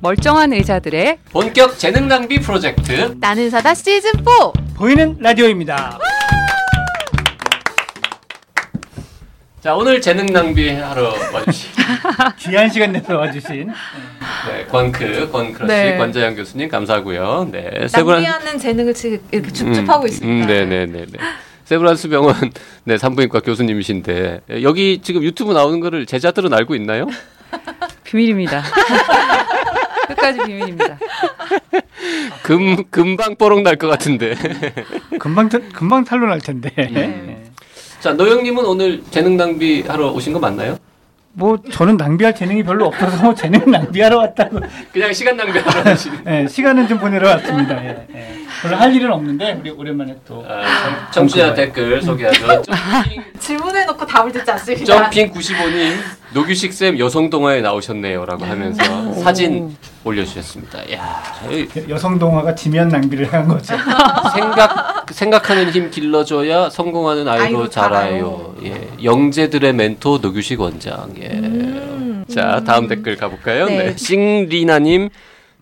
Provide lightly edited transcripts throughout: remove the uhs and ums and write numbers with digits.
멀쩡한 의사들의 본격 재능 낭비 프로젝트 나는 사다 시즌4 보이는 라디오입니다. 자, 오늘 재능 낭비하러 와주신 귀한 시간 내서 와주신 네, 권크러시 네. 권자영 교수님 감사하고요. 네, 낭비하는 재능을 지금 이렇게 줍줍하고 있습니다. 네네네네. 세브란스병원 네, 산부인과 교수님이신데 여기 지금 유튜브 나오는 거를 제자들은 알고 있나요? 비밀입니다. 끝까지 비밀입니다. 금방 뽀록 날 것 같은데. 금방 탈로 날 텐데. 자, 노영님은 오늘 재능 낭비 하러 오신 거 맞나요? 뭐 저는 낭비할 재능이 별로 없어서 재능 낭비하러 왔다고. 그냥 시간 낭비하러 오신. 네, 시간은 좀 보내러 왔습니다. 예, 예. 별로 할 일은 없는데 우리 오랜만에 또 청취자 댓글 소개하죠. 질문해놓고 답을 듣지 않습니다. 점핑95님 노규식 쌤 여성 동화에 나오셨네요라고 하면서 사진 올려주셨습니다. 야, 여성 동화가 지면 낭비를 한 거죠. 생각하는 힘 길러줘야 성공하는 아이로 자라요. 예, 영재들의 멘토 노규식 원장. 예. 자, 다음 댓글 가볼까요? 네. 네. 싱리나님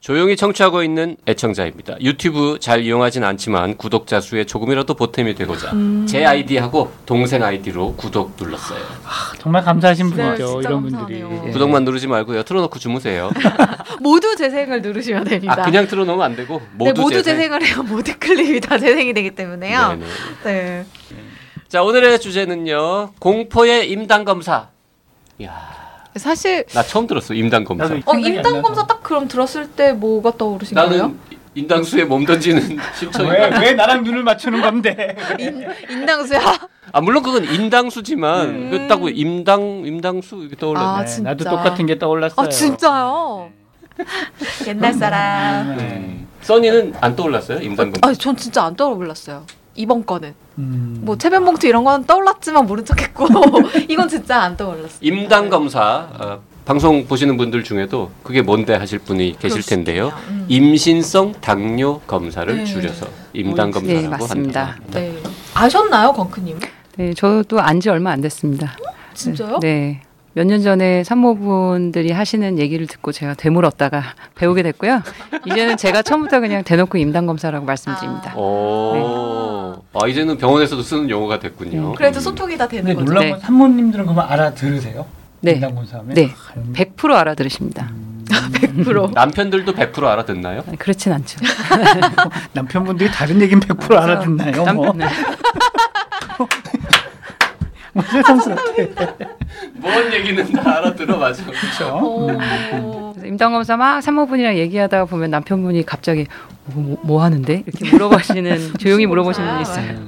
조용히 청취하고 있는 애청자입니다. 유튜브 잘 이용하진 않지만 구독자 수에 조금이라도 보탬이 되고자 제 아이디하고 동생 아이디로 구독 눌렀어요. 아, 정말 감사하신 분이죠. 이런 감사하네요. 분들이. 예. 구독만 누르지 말고요. 틀어놓고 주무세요. 모두 재생을 누르셔야 됩니다. 아, 그냥 틀어놓으면 안 되고 모두, 네, 모두 재생을 해요. 모두 클립이 다 재생이 되기 때문에요. 네네. 네. 자, 오늘의 주제는요. 공포의 임당검사. 이야. 사실 나 처음 들었어 임당검사. 임당검사 딱 그럼 들었을 때 뭐가 떠오르신 거예요? 나는 임당수에 몸 던지는 심청이. 왜 나랑 눈을 맞추는 건데? 임당수야? 아, 물론 그건 임당수지만 그렇다고 임당수 이렇게 떠올랐네. 아, 진짜. 나도 똑같은 게 떠올랐어요. 아, 진짜요? 옛날 사람. 써니는 안 떠올랐어요 임당검사? 아, 전 진짜 안 떠올랐어요. 이번 거는 뭐 체변봉투 이런 건 떠올랐지만 모른 척했고 이건 진짜 안 떠올랐어요. 임당검사 방송 보시는 분들 중에도 그게 뭔데 하실 분이 계실 텐데요. 임신성 당뇨검사를 줄여서 임당검사라고 합니다. 네. 아셨나요, 권크님? 네, 저도 안지 얼마 안 됐습니다. 진짜요? 네. 몇 년 전에 산모분들이 하시는 얘기를 듣고 제가 되물었다가 배우게 됐고요. 이제는 제가 처음부터 그냥 대놓고 임당검사라고 말씀드립니다. 오. 네. 아, 이제는 병원에서도 쓰는 용어가 됐군요. 그래도 소통이 다 되는 거죠. 놀라운 건 산모님들은 그러면 알아들으세요? 네. 임당검사하면? 네. 100% 알아들으십니다. 100%. 남편들도 100% 알아듣나요? 아니, 그렇진 않죠. 남편분들이 다른 얘기는 100% 알아듣나요? 뭐. 뭔 얘기는 다 알아들어. 맞아. 그렇죠. 임당검사 막 산모분이랑 얘기하다 보면 남편분이 갑자기 뭐 하는데 이렇게 물어보시는 조용히 물어보시는 분이 있어요.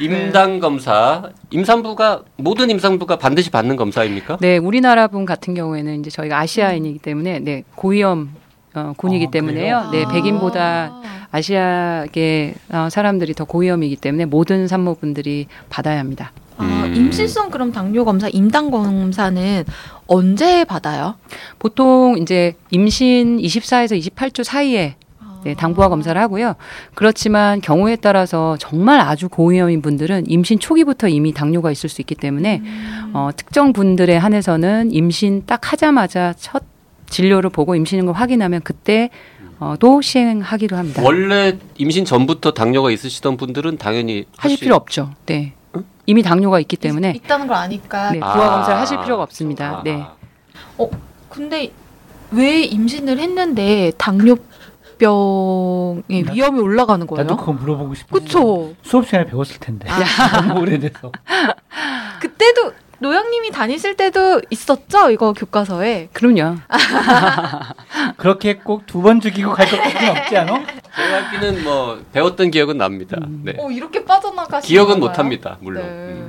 임당검사 임산부가 모든 임산부가 반드시 받는 검사입니까? 네, 우리나라 분 같은 경우에는 이제 저희가 아시아인이기 때문에 네 고위험 군이기 때문에요. 네, 백인보다 아시아계 사람들이 더 고위험이기 때문에 모든 산모분들이 받아야 합니다. 아, 임신성 그럼 당뇨검사, 임당검사는 언제 받아요? 보통 이제 임신 24에서 28주 사이에 네, 당부화 검사를 하고요. 그렇지만 경우에 따라서 정말 아주 고위험인 분들은 임신 초기부터 이미 당뇨가 있을 수 있기 때문에 특정 분들에 한해서는 임신 딱 하자마자 첫 진료를 보고 임신인 걸 확인하면 그때 도 시행하기로 합니다. 원래 임신 전부터 당뇨가 있으시던 분들은 당연히 하실 필요 없죠. 네. 이미 당뇨가 있기 때문에 있다는 걸 아니까 네, 부하 검사를 하실 필요가 없습니다. 네. 근데 왜 임신을 했는데 당뇨병의 위험이 올라가는 거예요? 나도 그거 물어보고 싶어. 그렇죠. 수업 시간에 배웠을 텐데 너무 오래돼서. 그때도 노영님이 다니실 때도 있었죠? 이거 교과서에. 그럼요. 그렇게 꼭 두 번 죽이고 갈 것밖에 없지 않아? 제가 알기는 뭐 배웠던 기억은 납니다. 네. 이렇게 빠져나가시는 기억은 못합니다. 물론. 네.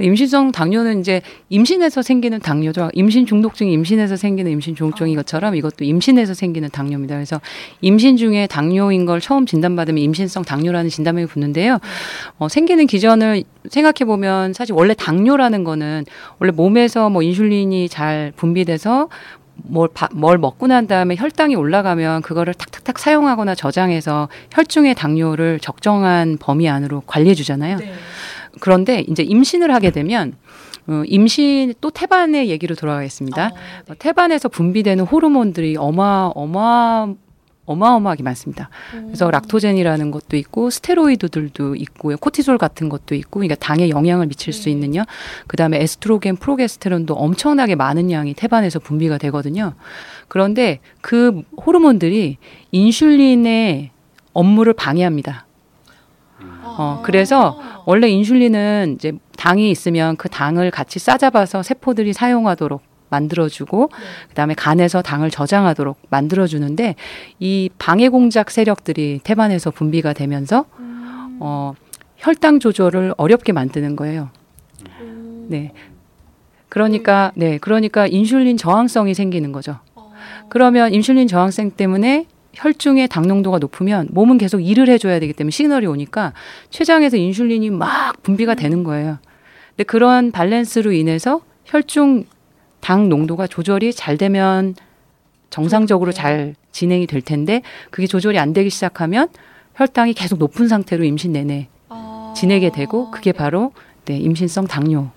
임신성 당뇨는 이제 임신에서 생기는 당뇨죠. 임신 중독증이 임신에서 생기는 임신 중독증인 것처럼 이것도 임신에서 생기는 당뇨입니다. 그래서 임신 중에 당뇨인 걸 처음 진단받으면 임신성 당뇨라는 진단명이 붙는데요. 생기는 기전을 생각해보면 사실 원래 당뇨라는 거는 원래 몸에서 뭐 인슐린이 잘 분비돼서 뭘 먹고 난 다음에 혈당이 올라가면 그거를 탁탁탁 사용하거나 저장해서 혈중의 당뇨를 적정한 범위 안으로 관리해 주잖아요. 네. 그런데 이제 임신을 하게 되면 임신 또 태반의 얘기로 돌아가겠습니다. 네. 태반에서 분비되는 호르몬들이 어마어마하게 많습니다. 그래서 락토젠이라는 것도 있고 스테로이드들도 있고요. 코티솔 같은 것도 있고 그러니까 당에 영향을 미칠 수 있는요. 그다음에 에스트로겐, 프로게스테론도 엄청나게 많은 양이 태반에서 분비가 되거든요. 그런데 그 호르몬들이 인슐린의 업무를 방해합니다. 그래서 원래 인슐린은 이제 당이 있으면 그 당을 같이 싸잡아서 세포들이 사용하도록 만들어주고 그다음에 간에서 당을 저장하도록 만들어주는데 이 방해공작 세력들이 태반에서 분비가 되면서 혈당 조절을 어렵게 만드는 거예요. 네, 그러니까 인슐린 저항성이 생기는 거죠. 그러면 인슐린 저항성 때문에 혈중의 당 농도가 높으면 몸은 계속 일을 해줘야 되기 때문에 시그널이 오니까 췌장에서 인슐린이 막 분비가 되는 거예요. 근데 그런 밸런스로 인해서 혈중 당 농도가 조절이 잘 되면 정상적으로 잘 진행이 될 텐데 그게 조절이 안 되기 시작하면 혈당이 계속 높은 상태로 임신 내내 지내게 되고 그게 바로 임신성 당뇨.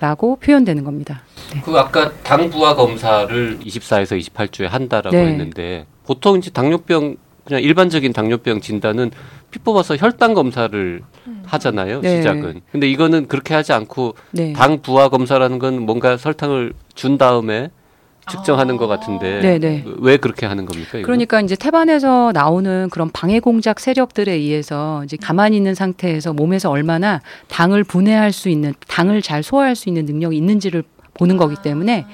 라고 표현되는 겁니다. 네. 그 아까 당 부화 검사를 24에서 28주에 한다라고 했는데 보통 이제 당뇨병 그냥 일반적인 당뇨병 진단은 피 뽑아서 혈당 검사를 하잖아요. 시작은. 근데 이거는 그렇게 하지 않고 당 부화 검사라는 건 뭔가 설탕을 준 다음에 측정하는 것 같은데 왜 그렇게 하는 겁니까? 이건? 그러니까 이제 태반에서 나오는 그런 방해공작 세력들에 의해서 이제 가만히 있는 상태에서 몸에서 얼마나 당을 분해할 수 있는 당을 잘 소화할 수 있는 능력이 있는지를 보는 거기 때문에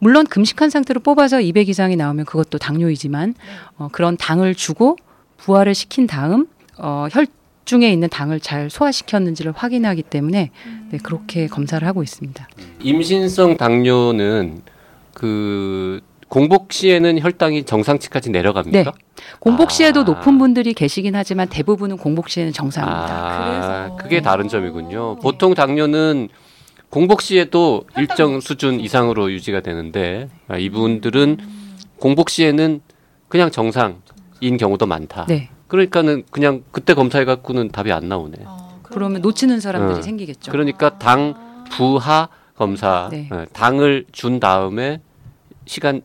물론 금식한 상태로 뽑아서 200 이상이 나오면 그것도 당뇨이지만 그런 당을 주고 부화를 시킨 다음 혈중에 있는 당을 잘 소화시켰는지를 확인하기 때문에 그렇게 검사를 하고 있습니다. 임신성 당뇨는 그 공복 시에는 혈당이 정상치까지 내려갑니까? 네. 공복 시에도 높은 분들이 계시긴 하지만 대부분은 공복 시에는 정상입니다. 그래서 그게 다른 점이군요. 보통 당뇨는 공복 시에도 일정 수준 이상으로 유지가 되는데 이분들은 공복 시에는 그냥 정상인 경우도 많다. 네. 그러니까는 그냥 그때 검사해갖고는 답이 안 나오네. 그러면 놓치는 사람들이 생기겠죠. 그러니까 당 부하 검사, 당을 준 다음에 시간,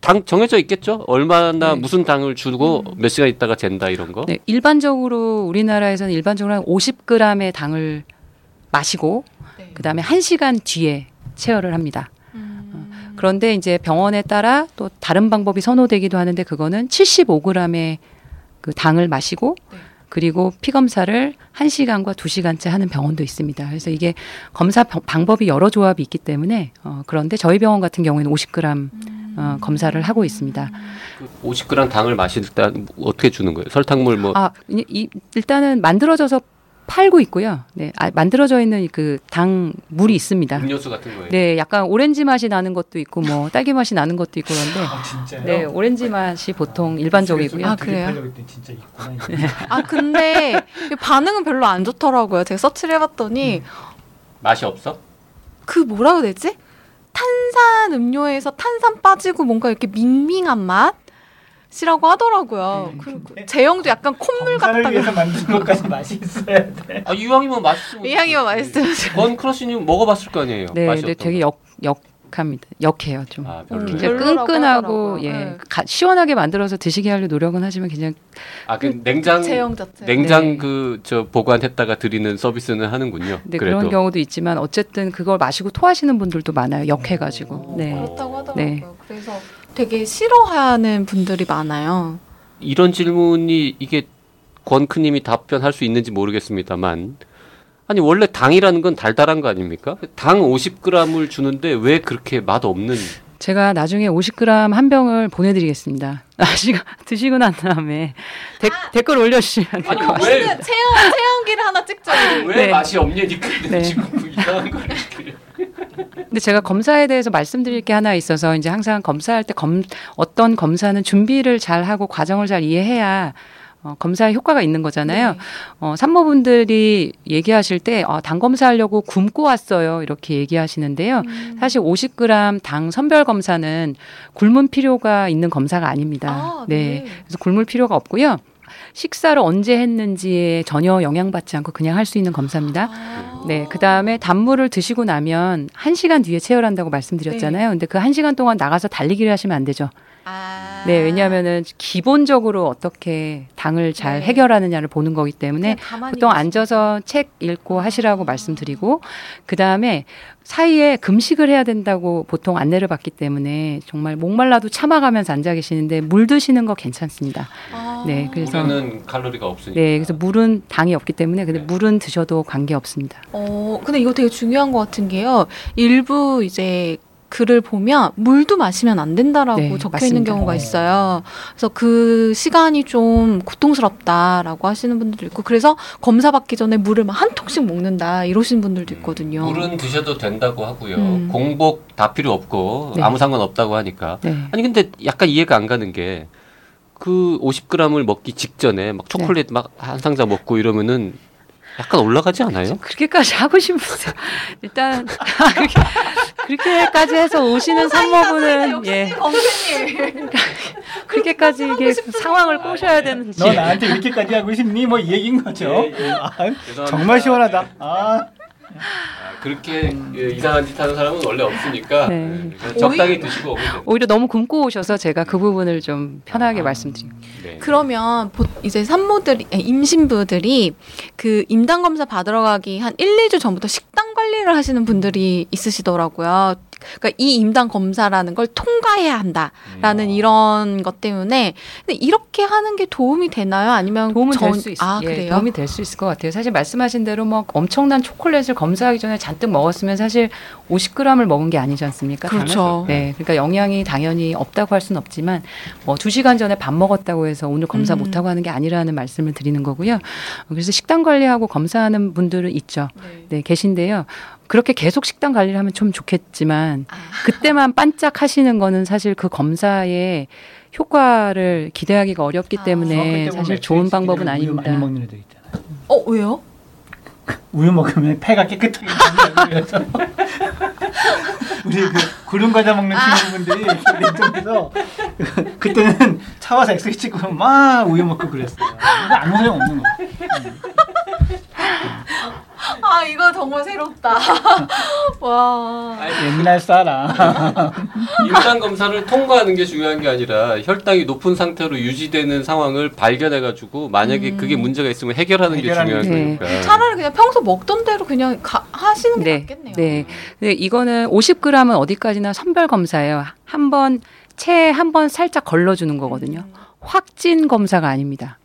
당 정해져 있겠죠? 얼마나 무슨 당을 주고 몇 시간 있다가 잰다 이런 거? 네, 일반적으로 우리나라에서는 일반적으로 한 50g의 당을 마시고 그다음에 1시간 뒤에 체열을 합니다. 그런데 이제 병원에 따라 또 다른 방법이 선호되기도 하는데 그거는 75g의 그 당을 마시고 그리고 피검사를 1시간과 2시간째 하는 병원도 있습니다. 그래서 이게 검사 방법이 여러 조합이 있기 때문에 그런데 저희 병원 같은 경우에는 50g 검사를 하고 있습니다. 50g 당을 마실 때 어떻게 주는 거예요? 설탕물 뭐? 일단은 만들어져서 팔고 있고요. 네, 만들어져 있는 그 당 물이 있습니다. 음료수 같은 거예요? 네, 약간 오렌지 맛이 나는 것도 있고 뭐 딸기 맛이 나는 것도 있고 그런데 진짜요? 네, 오렌지 맛이 보통 일반적이고요. 그래요? 진짜 있구나. 근데 반응은 별로 안 좋더라고요. 제가 서치를 해봤더니 맛이 없어? 그 뭐라고 해야 되지? 탄산 음료에서 탄산 빠지고 뭔가 이렇게 밍밍한 맛? 시라고 하더라고요. 그리고 재영도 약간 콧물 같다고. 검사를 위해서 만든 것까지 맛이 있어야 돼. 이왕이면 맛있으면. 권크러시님 먹어봤을 거 아니에요. 네, 맛이 근데 되게 역합니다. 역해요 좀. 끈끈하고 시원하게 만들어서 드시게 하려 노력은 하지만 그냥. 그 냉장 재영 자체. 냉장 그저 보관했다가 드리는 서비스는 하는군요. 네, 그래도. 그런 경우도 있지만 어쨌든 그걸 마시고 토하시는 분들도 많아요. 역해가지고. 그렇다고 하더라고요. 그래서. 되게 싫어하는 분들이 많아요. 이런 질문이 이게 권크님이 답변할 수 있는지 모르겠습니다만 아니 원래 당이라는 건 달달한 거 아닙니까? 당 50g을 주는데 왜 그렇게 맛없는? 제가 나중에 50g 한 병을 보내드리겠습니다. 드시고 난 다음에 댓글 올려주시면 될 것 같습니다. 체험기를 하나 찍자니 왜 맛이 없냐니까 지금 이상한 걸 근데 제가 검사에 대해서 말씀드릴 게 하나 있어서 이제 항상 검사할 때 어떤 검사는 준비를 잘 하고 과정을 잘 이해해야 검사에 효과가 있는 거잖아요. 산모분들이 얘기하실 때 당 검사하려고 굶고 왔어요. 이렇게 얘기하시는데요. 사실 50g 당 선별 검사는 굶을 필요가 있는 검사가 아닙니다. 그래서 굶을 필요가 없고요. 식사를 언제 했는지에 전혀 영향받지 않고 그냥 할 수 있는 검사입니다. 아. 네, 그다음에 단물을 드시고 나면 1시간 뒤에 체열한다고 말씀드렸잖아요. 네. 근데 그 1시간 동안 나가서 달리기를 하시면 안 되죠. 아. 네, 왜냐하면은 기본적으로 어떻게 당을 잘 네. 해결하느냐를 보는 거기 때문에 보통 앉아서 책 읽고 하시라고 말씀드리고, 그 다음에 사이에 금식을 해야 된다고 보통 안내를 받기 때문에 정말 목말라도 참아가면서 앉아 계시는데 물 드시는 거 괜찮습니다. 아. 네, 그래서 물에는 칼로리가 없으니까. 네, 그래서 물은 당이 없기 때문에 근데 네. 물은 드셔도 관계 없습니다. 근데 이거 되게 중요한 것 같은 게요. 일부 이제 글을 보면 물도 마시면 안 된다라고 네, 적혀 맞습니다. 있는 경우가 있어요. 그래서 그 시간이 좀 고통스럽다라고 하시는 분들도 있고, 그래서 검사 받기 전에 물을 막 한 통씩 먹는다 이러시는 분들도 있거든요. 물은 드셔도 된다고 하고요. 공복 다 필요 없고 네. 아무 상관없다고 하니까. 네. 아니 근데 약간 이해가 안 가는 게 그 50g을 먹기 직전에 막 초콜릿 네. 막 한 상자 먹고 이러면은 약간 올라가지 않아요? 그렇게까지 하고 싶으세요? 일단 그렇게까지 해서 오시는 산모분은 예. 그렇게까지 이게 상황을 꼬셔야 되는지. 너 나한테 이렇게까지 하고 싶니? 뭐 이 얘기인 거죠. 예. 아, 정말 시원하다. 아. 그렇게 이상한 짓 하는 사람은 원래 없으니까 네. 적당히 드시고 오면 됩니다. 오히려 너무 굶고 오셔서 제가 그 부분을 좀 편하게 말씀드립니다. 네. 그러면 이제 임신부들이 그 임당검사 받으러 가기 한 1, 2주 전부터 식단 관리를 하시는 분들이 있으시더라고요. 그러니까 이 임당검사라는 걸 통과해야 한다라는 이런 것 때문에. 근데 이렇게 하는 게 도움이 되나요? 아니면 도움은 될 수 있어요. 예, 도움이 될 수 있을 것 같아요. 사실 말씀하신 대로 막 엄청난 초콜릿을 검사하기 전에 잔뜩 먹었으면 사실 50g을 먹은 게 아니지 않습니까? 그렇죠. 네, 그러니까 영양이 당연히 없다고 할 수는 없지만 뭐 2시간 전에 밥 먹었다고 해서 오늘 검사 못하고 하는 게 아니라는 말씀을 드리는 거고요. 그래서 식단 관리하고 검사하는 분들은 있죠. 네, 계신데요. 그렇게 계속 식단 관리를 하면 좀 좋겠지만 그때만 반짝 하시는 거는 사실 그 검사에 효과를 기대하기가 어렵기 때문에 사실 좋은 방법은 아닙니다. 우유 많이 먹는 애들 있잖아요. 왜요? 우유 먹으면 폐가 깨끗하게 되면서 우리 그 구름 과자 먹는 친구분들이 냉정해서 그때는 차 와서 엑스레이 찍고 막 우유 먹고 그랬어요. 근데 아무 소용 없는 거야. 아, 이거 정말 새롭다. 와. 옛날 사람. 임당 검사를 통과하는 게 중요한 게 아니라 혈당이 높은 상태로 유지되는 상황을 발견해가지고 만약에 그게 문제가 있으면 해결하는 게 중요한 거니까. 네. 차라리 그냥 평소 먹던 대로 그냥 하시는 게 낫겠네요. 네. 근데 이거는 50g은 어디까지나 선별 검사예요. 체에 한 번 살짝 걸러주는 거거든요. 확진 검사가 아닙니다.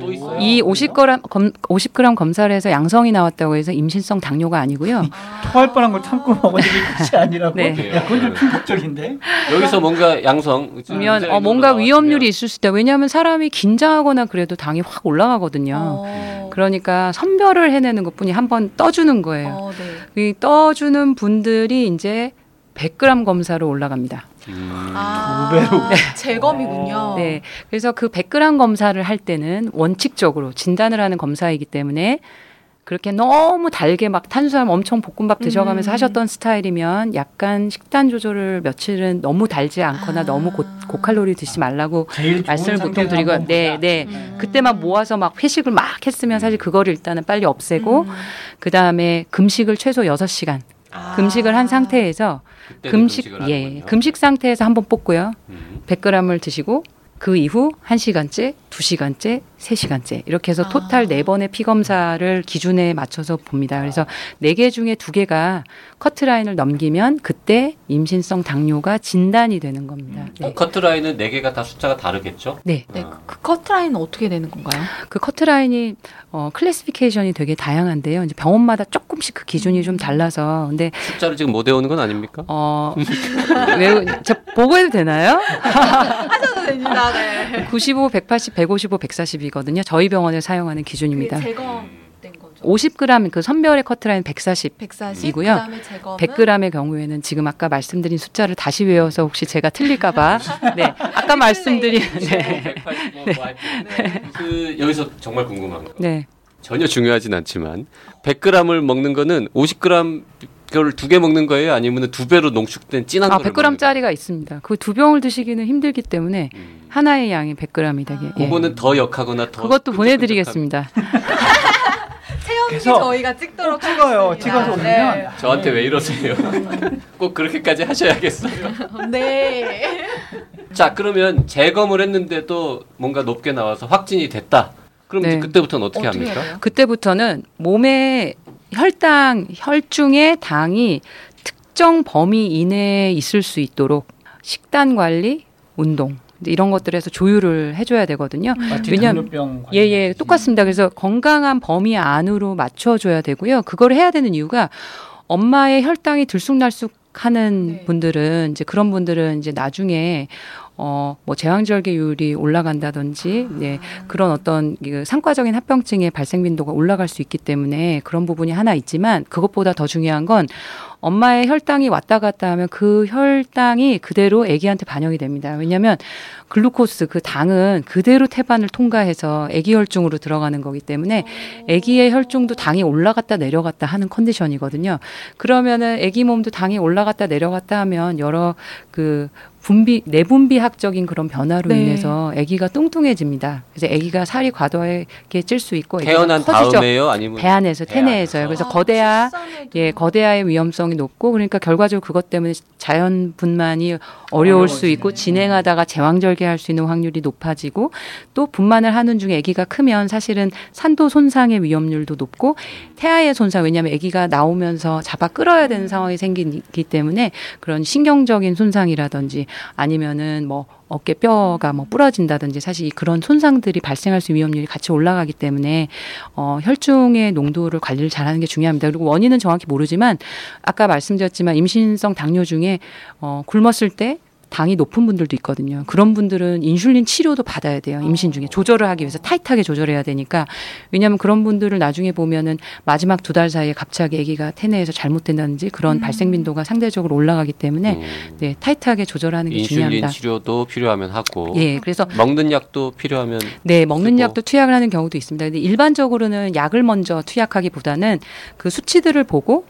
또 있어요? 이 50g 검사를 해서 양성이 나왔다고 해서 임신성 당뇨가 아니고요. 토할 뻔한 걸 참고 먹어야지 끝이 아니라고? 네. 야, 그건 좀 충격적인데? 여기서 뭔가 양성. 그러면 뭔가 위험률이 있을 수 있다. 왜냐하면 사람이 긴장하거나 그래도 당이 확 올라가거든요. 그러니까 선별을 해내는 것뿐이 한번 떠주는 거예요. 네. 이 떠주는 분들이 이제 100g 검사로 올라갑니다. 2배로. 네. 재검이군요. 네. 그래서 그 100g 검사를 할 때는 원칙적으로 진단을 하는 검사이기 때문에 그렇게 너무 달게 막 탄수화물 엄청 볶음밥 드셔가면서 하셨던 스타일이면 약간 식단 조절을 며칠은 너무 달지 않거나 너무 고칼로리 드시지 말라고 말씀을 보통 드리고, 네. 그때만 모아서 막 회식을 막 했으면 사실 그거를 일단은 빨리 없애고, 그 다음에 금식을 최소 6시간. 금식을 한 상태에서 금식 상태에서 한번 뽑고요. 100g을 드시고 그 이후 1시간째, 2시간째, 3시간째 이렇게 해서 토탈 4번의 피검사를 기준에 맞춰서 봅니다. 그래서 4개 중에 2개가 커트라인을 넘기면 그때 임신성 당뇨가 진단이 되는 겁니다. 네. 커트라인은 4개가 다 숫자가 다르겠죠? 네. 그 커트라인은 어떻게 되는 건가요? 그 커트라인이 클래시피케이션이 되게 다양한데요. 이제 병원마다 조금씩 그 기준이 좀 달라서. 근데 숫자를 지금 못 외우는 건 아닙니까? 제가 보고 해도 되나요? 하셔도 됩니다. 95, 180, 155, 140이거든요. 저희 병원에 사용하는 기준입니다. 그게 제거된 거죠? 50g 그 선별의 커트라인 140이고요. 100g의 경우에는 지금 아까 말씀드린 숫자를 다시 외워서 혹시 제가 틀릴까봐. 네, 아까 말씀드린 185, 185. 그 여기서 정말 궁금한 거. 네. 전혀 중요하진 않지만 100g을 먹는 거는 50g 그걸 2개 먹는 거예요? 아니면 2배로 농축된 진한 거를 100g짜리가 있습니다. 그 2병을 드시기는 힘들기 때문에 하나의 양이 100g이 되게. 아. 예. 그거는 더 역하거나 더. 그것도 보내드리겠습니다. 체험기 저희가 찍도록 찍어요. 하겠습니다. 찍어서 오면 네. 저한테 왜 이러세요? 꼭 그렇게까지 하셔야겠어요. 네. 자, 그러면 재검을 했는데도 뭔가 높게 나와서 확진이 됐다. 그럼 네. 그때부터는 어떻게 합니까? 해요? 그때부터는 몸에 혈중의 당이 특정 범위 이내에 있을 수 있도록 식단 관리, 운동 이런 것들에서 조율을 해줘야 되거든요. 왜냐하면 예예 똑같습니다. 그래서 건강한 범위 안으로 맞춰줘야 되고요. 그걸 해야 되는 이유가 엄마의 혈당이 들쑥날쑥하는 네. 분들은 이제 그런 분들은 이제 나중에 뭐 제왕절개율이 올라간다든지 예, 그런 어떤 상과적인 합병증의 발생 빈도가 올라갈 수 있기 때문에 그런 부분이 하나 있지만 그것보다 더 중요한 건 엄마의 혈당이 왔다 갔다 하면 그 혈당이 그대로 아기한테 반영이 됩니다. 왜냐하면 글루코스 그 당은 그대로 태반을 통과해서 아기 혈중으로 들어가는 거기 때문에 아기의 혈중도 당이 올라갔다 내려갔다 하는 컨디션이거든요. 그러면은 아기 몸도 당이 올라갔다 내려갔다 하면 여러 그 내분비학적인 그런 변화로 네. 인해서 아기가 뚱뚱해집니다. 그래서 아기가 살이 과도하게 찔 수 있고 태어난 다음에요? 아니면 배 안에서 태내에서요. 그래서 거대아의 위험성이 높고 그러니까 결과적으로 그것 때문에 자연분만이 어려울 수 있고 진행하다가 제왕절개할 수 있는 확률이 높아지고 또 분만을 하는 중에 아기가 크면 사실은 산도 손상의 위험률도 높고 태아의 손상 왜냐하면 아기가 나오면서 잡아 끌어야 되는 상황이 생기기 때문에 그런 신경적인 손상이라든지 아니면은 뭐 어깨뼈가 뭐 부러진다든지 사실 그런 손상들이 발생할 수 있는 위험률이 같이 올라가기 때문에 혈중의 농도를 관리를 잘하는 게 중요합니다. 그리고 원인은 정확히 모르지만 아까 말씀드렸지만 임신성 당뇨 중에 굶었을 때 당이 높은 분들도 있거든요. 그런 분들은 인슐린 치료도 받아야 돼요. 임신 중에 조절을 하기 위해서 타이트하게 조절해야 되니까 왜냐하면 그런 분들을 나중에 보면은 마지막 2달 사이에 갑자기 아기가 태내에서 잘못된다든지 그런 발생 빈도가 상대적으로 올라가기 때문에 네, 타이트하게 조절하는 게 중요합니다. 인슐린 치료도 필요하면 하고, 예, 그래서 먹는 약도 필요하면 네, 먹는 쓰고. 약도 투약을 하는 경우도 있습니다. 근데 일반적으로는 약을 먼저 투약하기보다는 그 수치들을 보고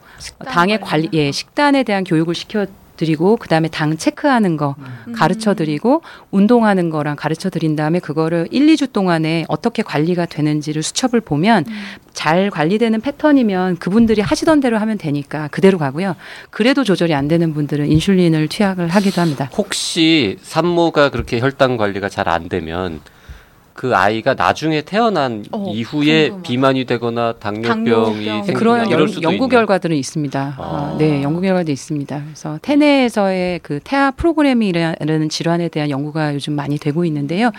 당의 관리, 예, 식단에 대한 교육을 시켜. 드리고 그다음에 당 체크하는 거 가르쳐드리고 운동하는 거랑 가르쳐드린 다음에 그거를 1, 2주 동안에 어떻게 관리가 되는지를 수첩을 보면 잘 관리되는 패턴이면 그분들이 하시던 대로 하면 되니까 그대로 가고요. 그래도 조절이 안 되는 분들은 인슐린을 투약을 하기도 합니다. 혹시 산모가 그렇게 혈당 관리가 잘 안 되면 그 아이가 나중에 태어난 이후에 궁금하다. 비만이 되거나 당뇨병이 생기거나 그런 연구 결과들은 있습니다. 아. 네, 연구 결과도 있습니다. 그래서 태내에서의 그 태아 프로그래밍이라는 질환에 대한 연구가 요즘 많이 되고 있는데요.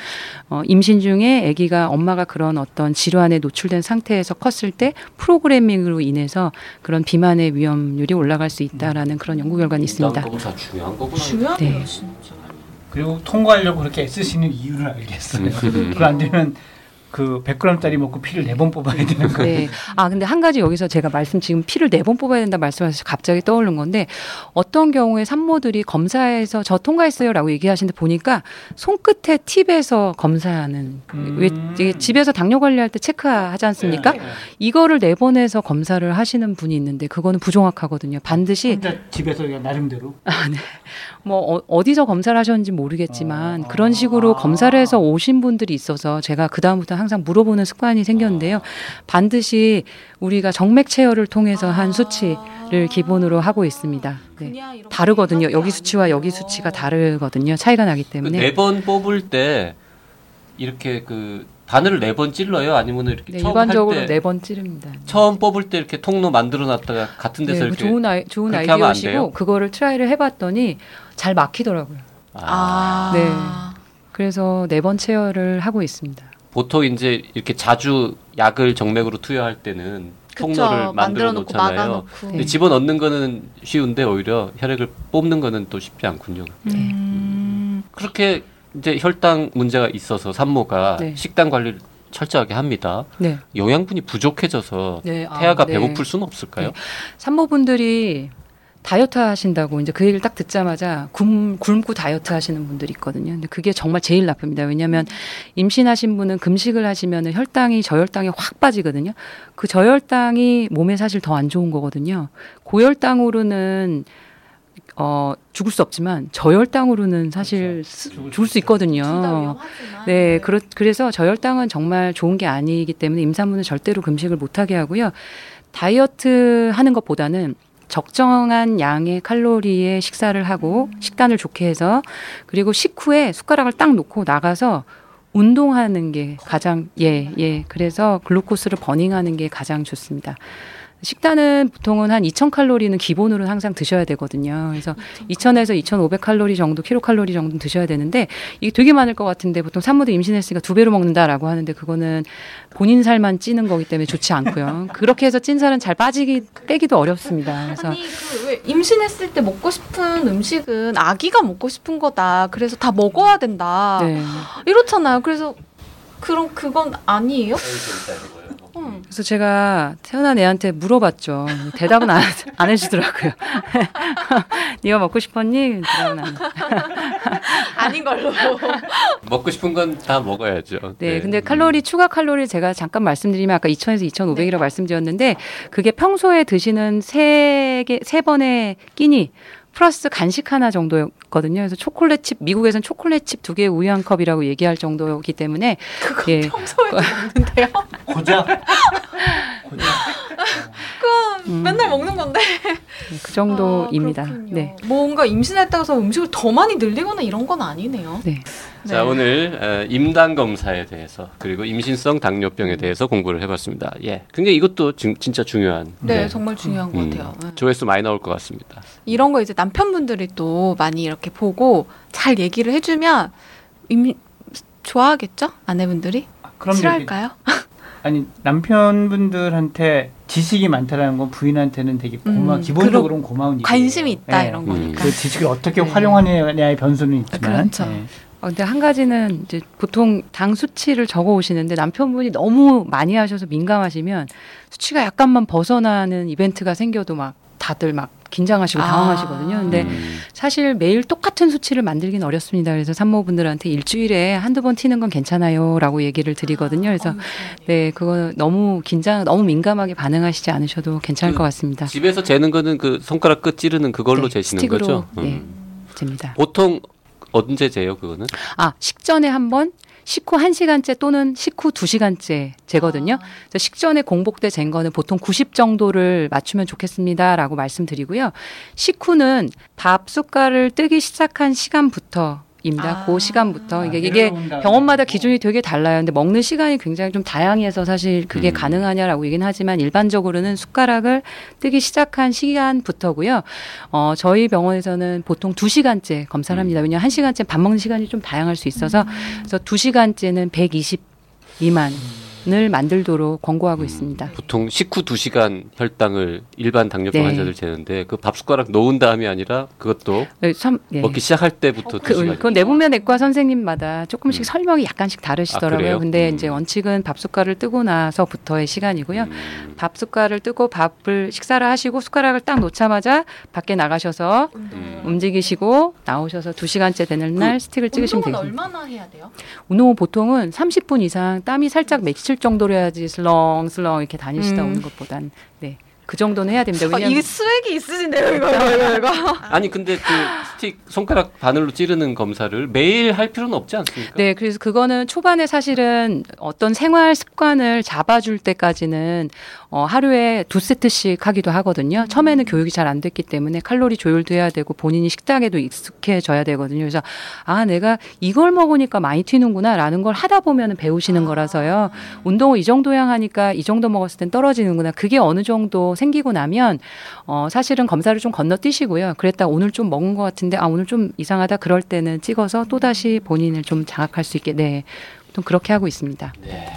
임신 중에 아기가 엄마가 그런 어떤 질환에 노출된 상태에서 컸을 때 프로그래밍으로 인해서 그런 비만의 위험률이 올라갈 수 있다라는 그런 연구 결과는 있습니다. 다 중요한 거구나. 중요해요, 네. 진짜. 그리고 통과하려고 그렇게 애쓰시는 이유를 알겠어요. 그거 안 되면 그 100g짜리 먹고 피를 4번 뽑아야 되는 거예요. 네. 아, 근데 한 가지 여기서 제가 지금 피를 4번 뽑아야 된다 말씀하셔서 갑자기 떠오른 건데 어떤 경우에 산모들이 검사에서 저 통과했어요 라고 얘기하시는데 보니까 손끝에 팁에서 검사하는, 왜 집에서 당뇨 관리할 때 체크하지 않습니까? 네. 이거를 4번 해서 검사를 하시는 분이 있는데 그거는 부정확하거든요. 반드시. 혼자 집에서 나름대로? 아, 네. 뭐 어디서 검사를 하셨는지 모르겠지만 그런 식으로 검사를 해서 오신 분들이 있어서 제가 그다음부터 항상 물어보는 습관이 생겼는데요. 반드시 우리가 정맥 체열을 통해서 한 수치를 기본으로 하고 있습니다. 네. 다르거든요. 여기 수치와 여기 수치가 다르거든요. 차이가 나기 때문에. 그 4번 뽑을 때 이렇게 그 바늘을 4번 찔러요? 아니면 이렇게 네, 처음 일반적으로 할 때 4번 찌릅니다. 처음 뽑을 때 이렇게 통로 만들어놨다가 같은 데서 네, 이렇게 좋은 아이디어시고 그거를 트라이를 해봤더니 잘 막히더라고요. 네, 그래서 4번 체열을 하고 있습니다. 보통 이제 이렇게 자주 약을 정맥으로 투여할 때는 통로를 만들어 놓잖아요. 근데 집어넣는 거는 쉬운데 오히려 혈액을 뽑는 거는 또 쉽지 않군요. 네. 그렇게 이제 혈당 문제가 있어서 산모가 네. 식단 관리를 철저하게 합니다. 네. 영양분이 부족해져서 네. 태아가 네. 배고플 수는 없을까요? 네. 산모분들이 다이어트 하신다고 이제 그 얘기를 딱 듣자마자 굶고 다이어트 하시는 분들이 있거든요. 근데 그게 정말 제일 나쁩니다. 왜냐하면 임신하신 분은 금식을 하시면 혈당이 저혈당에 확 빠지거든요. 그 저혈당이 몸에 사실 더 안 좋은 거거든요. 고혈당으로는 죽을 수 없지만 저혈당으로는 사실 죽을 수 있거든요. 네, 그래서 저혈당은 정말 좋은 게 아니기 때문에 임산부는 절대로 금식을 못하게 하고요. 다이어트 하는 것보다는 적정한 양의 칼로리의 식사를 하고 식단을 좋게 해서, 그리고 식후에 숟가락을 딱 놓고 나가서 운동하는 게 가장, 예. 그래서 글루코스를 버닝하는 게 가장 좋습니다. 식단은 보통은 한 2000칼로리는 기본으로 항상 드셔야 되거든요. 그래서 2000에서 2500칼로리 정도, 킬로칼로리 정도 드셔야 되는데, 이게 되게 많을 것 같은데, 보통 산모들 임신했으니까 2배로 먹는다라고 하는데, 그거는 본인 살만 찌는 거기 때문에 좋지 않고요. 그렇게 해서 찐 살은 잘 빼기도 어렵습니다. 그래서 아니, 왜 임신했을 때 먹고 싶은 음식은 아기가 먹고 싶은 거다, 그래서 다 먹어야 된다, 네, 이렇잖아요. 그래서 그럼 그건 아니에요? 그래서 제가 태어난 애한테 물어봤죠. 대답은 안 해주더라고요. 네가 먹고 싶었니? 대답은 안. 아닌 걸로. 먹고 싶은 건 다 먹어야죠. 네, 근데 칼로리, 추가 칼로리 제가 잠깐 말씀드리면, 아까 2000에서 2500이라고 말씀드렸는데, 그게 평소에 드시는 세 번의 끼니 플러스 간식 하나 정도였거든요. 그래서 초콜릿칩, 미국에서는 초콜릿칩 2개, 우유 1컵이라고 얘기할 정도이기 때문에. 그거 예. 평소에도 먹는데요? 고작. 그건 맨날 먹는 건데. 그 정도입니다. 아, 네. 뭔가 임신했다고 해서 음식을 더 많이 늘리거나 이런 건 아니네요. 네. 자, 오늘 임당검사에 대해서, 그리고 임신성 당뇨병에 대해서 공부를 해봤습니다. 예, 굉장히 이것도 진짜 중요한. 네, 정말 중요한 것 같아요. 조회수 많이 나올 것 같습니다. 이런 거 이제 남편분들이 또 많이 이렇게 보고 잘 얘기를 해주면 좋아하겠죠? 아내분들이? 그럼 싫어할까요? 아니, 남편분들한테 지식이 많다라는 건 부인한테는 되게 기본적으로는 고마운 일이에요. 관심이 있다, 네, 이런 거니까. 그 지식을 어떻게 활용하느냐의 변수는 있지만. 그렇죠. 네. 근데 한 가지는 이제 보통 당 수치를 적어 오시는데, 남편분이 너무 많이 하셔서 민감하시면 수치가 약간만 벗어나는 이벤트가 생겨도 막 다들 막 긴장하시고 당황하시거든요. 근데 사실 매일 똑같은 수치를 만들긴 어렵습니다. 그래서 산모분들한테 일주일에 한두 번 튀는 건 괜찮아요라고 얘기를 드리거든요. 그래서 네, 그거 너무 민감하게 반응하시지 않으셔도 괜찮을 것 같습니다. 집에서 재는 거는 그 손가락 끝 찌르는 그걸로, 네, 재시는 스틱으로, 거죠? 네, 잽니다. 보통 언제 재요, 그거는? 식전에 한 번, 식후 1시간째 또는 식후 2시간째 재거든요. 그래서 식전에 공복 때 잰 거는 보통 90 정도를 맞추면 좋겠습니다라고 말씀드리고요. 식후는 밥 숟갈을 뜨기 시작한 시간부터 입니다. 그 시간부터. 이게 병원마다 기준이 되게 달라요. 근데 먹는 시간이 굉장히 좀 다양해서 사실 그게 가능하냐라고 얘기는 하지만, 일반적으로는 숟가락을 뜨기 시작한 시간부터고요. 저희 병원에서는 보통 2시간째 검사를 합니다. 왜냐하면 1시간째 밥 먹는 시간이 좀 다양할 수 있어서. 그래서 2시간째는 120 미만. 을 만들도록 권고하고 있습니다. 보통 식후 2시간 혈당을 일반 당뇨병 환자들 재는데, 그 밥 숟가락 놓은 다음이 아니라 그것도 먹기 시작할 때부터 2시간. 그건 내분면 내과 선생님마다 조금씩 설명이 약간씩 다르시더라고요. 근데 이제 원칙은 밥 숟가락을 뜨고 나서부터의 시간이고요. 밥 숟가락을 뜨고 밥을 식사를 하시고 숟가락을 딱 놓자마자 밖에 나가셔서 움직이시고 나오셔서 2시간째 되는 날 스틱을 찍으시면 되겠습니다. 운동은 얼마나 해야 돼요? 운동은 보통은 30분 이상 땀이 살짝 맺히실 정도로 해야지, 슬렁슬렁 이렇게 다니시다 오는 것보단, 네, 그 정도는 해야 됩니다. 왜냐면 이게 스웩이 있으신데요, 이거. 아니, 근데 그 스틱 손가락 바늘로 찌르는 검사를 매일 할 필요는 없지 않습니까? 네, 그래서 그거는 초반에 사실은 어떤 생활 습관을 잡아줄 때까지는 하루에 2세트씩 하기도 하거든요. 처음에는 교육이 잘 안 됐기 때문에 칼로리 조율도 해야 되고 본인이 식탁에도 익숙해져야 되거든요. 그래서 내가 이걸 먹으니까 많이 튀는구나라는 걸 하다 보면 배우시는 거라서요. 운동을 이 정도 양 하니까 이 정도 먹었을 땐 떨어지는구나. 그게 어느 정도 생기고 나면 사실은 검사를 좀 건너뛰시고요. 그랬다 오늘 좀 먹은 것 같은데 오늘 좀 이상하다 그럴 때는 찍어서 또다시 본인을 좀 장악할 수 있게, 네, 좀 그렇게 하고 있습니다. 네.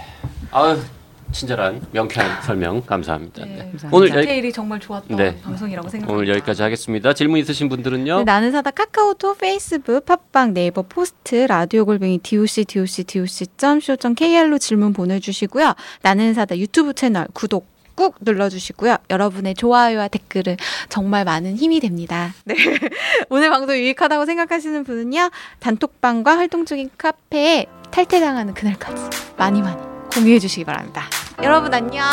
친절한 명쾌한 설명 감사합니다. 네, 감사합니다. 오늘 디테일이 정말 좋았던 방송이라고 생각합니다. 오늘 여기까지 하겠습니다. 질문 있으신 분들은요. 네, 나는 사다 카카오톡, 페이스북, 팟빵, 네이버 포스트, 라디오골뱅이 docco.kr로 질문 보내주시고요. 나는 사다 유튜브 채널 구독 꾹 눌러주시고요. 여러분의 좋아요와 댓글은 정말 많은 힘이 됩니다. 네, 오늘 방송 유익하다고 생각하시는 분은요. 단톡방과 활동 중인 카페에 탈퇴당하는 그날까지 많이 공유해 주시기 바랍니다. 여러분 안녕.